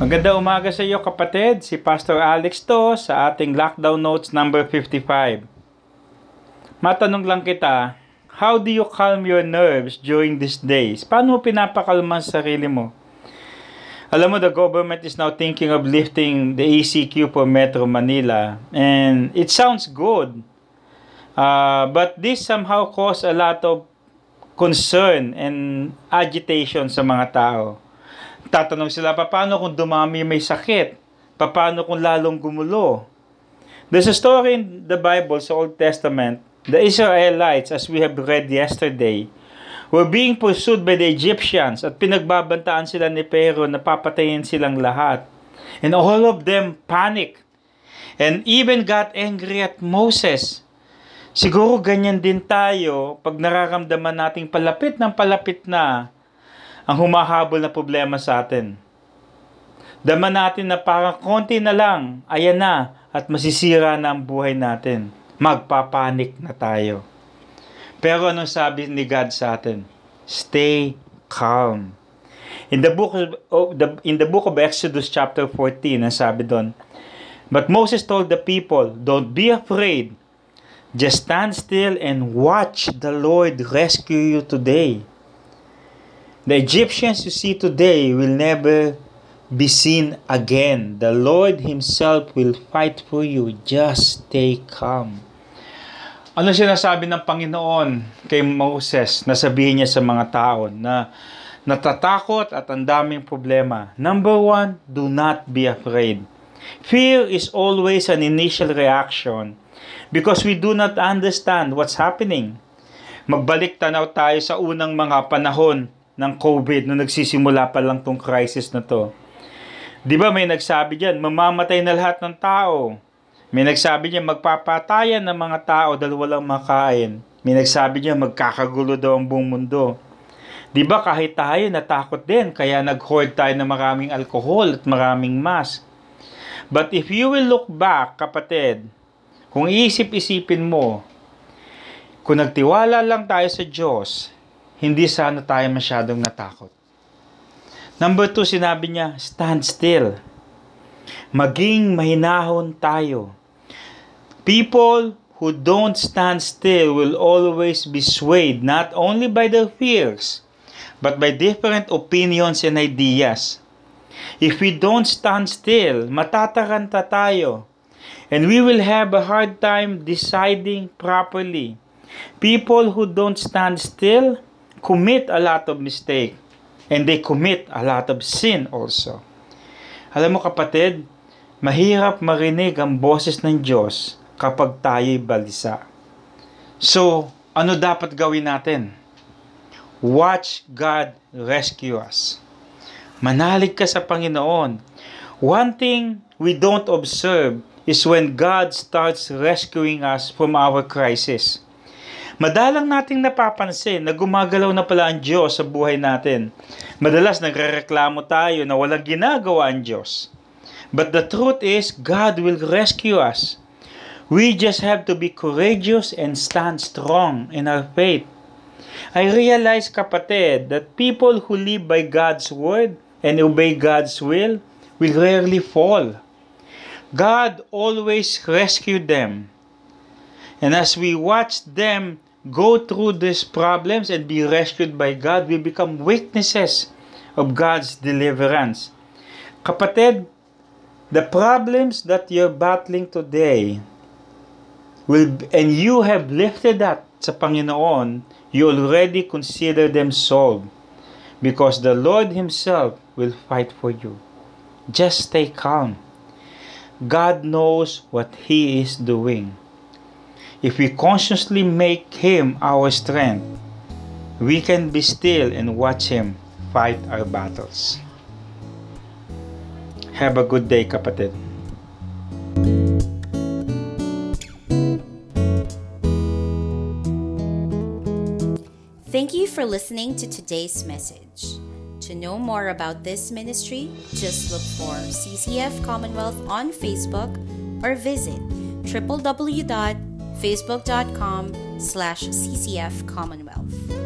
Magandang umaga sa iyo kapatid, si Pastor Alex to sa ating Lockdown Notes number 55. Matanong lang kita, how do you calm your nerves during these days? Paano mo pinapakalma sa sarili mo? Alam mo, the government is now thinking of lifting the ECQ for Metro Manila. And it sounds good. But this somehow caused a lot of concern and agitation sa mga tao. Tatanong sila, paano kung dumami may sakit? Paano kung lalong gumulo? There's a story in the Bible, sa Old Testament, the Israelites, as we have read yesterday, were being pursued by the Egyptians at pinagbabantaan sila ni Pharaoh na papatayin silang lahat. And all of them panicked and even got angry at Moses. Siguro ganyan din tayo pag nararamdaman nating palapit ng palapit na ang humahabol na problema sa atin. Dama natin na parang konti na lang, ayan na, at masisira na ang buhay natin. Magpapanik na tayo. Pero anong sabi ni God sa atin? Stay calm. In the book of Exodus chapter 14, ang sabi doon, but Moses told the people, don't be afraid. Just stand still and watch the Lord rescue you today. The Egyptians you see today will never be seen again. The Lord Himself will fight for you. Just stay calm. Ano sinasabi ng Panginoon kay Moses na sabihin niya sa mga tao na natatakot at ang daming problema? Number one, do not be afraid. Fear is always an initial reaction because we do not understand what's happening. Magbalik tanaw tayo sa unang mga panahon ng COVID nung nagsisimula pa lang tong crisis na to. 'Di ba may nagsabi diyan, mamamatay na lahat ng tao. May nagsabi diyan magpapatayan ng mga tao dahil walang makain. May nagsabi diyan magkakagulo daw ang buong mundo. 'Di ba kahit tayo natakot din kaya nag-hoard tayo ng maraming alcohol at maraming mask. But if you will look back, kapatid, kung iisip-isipin mo, kung nagtiwala lang tayo sa Diyos, hindi sana tayo masyadong natakot. Number two, sinabi niya, stand still. Maging mahinahon tayo. People who don't stand still will always be swayed not only by their fears, but by different opinions and ideas. If we don't stand still, matataranta tayo, and we will have a hard time deciding properly. People who don't stand still commit a lot of mistake and they commit a lot of sin also. Alam mo kapatid, mahirap marinig ang boses ng Diyos kapag tayo'y balisa. So, ano dapat gawin natin? Watch God rescue us. Manalig ka sa Panginoon. One thing we don't observe is when God starts rescuing us from our crisis. Madalang nating napapansin na gumagalaw na pala ang Diyos sa buhay natin. Madalas nagrereklamo tayo na walang ginagawa ang Diyos. But the truth is, God will rescue us. We just have to be courageous and stand strong in our faith. I realize, kapatid, that people who live by God's word and obey God's will rarely fall. God always rescued them. And as we watch them go through these problems and be rescued by God, we become witnesses of God's deliverance. Kapatid, the problems that you're battling today and you have lifted that sa Panginoon, you already consider them solved because the Lord Himself will fight for you. Just stay calm. God knows what He is doing. If we consciously make Him our strength, we can be still and watch Him fight our battles. Have a good day, kapatid. Thank you for listening to today's message. To know more about this ministry, just look for CCF Commonwealth on Facebook or visit www.facebook.com/CCF Commonwealth.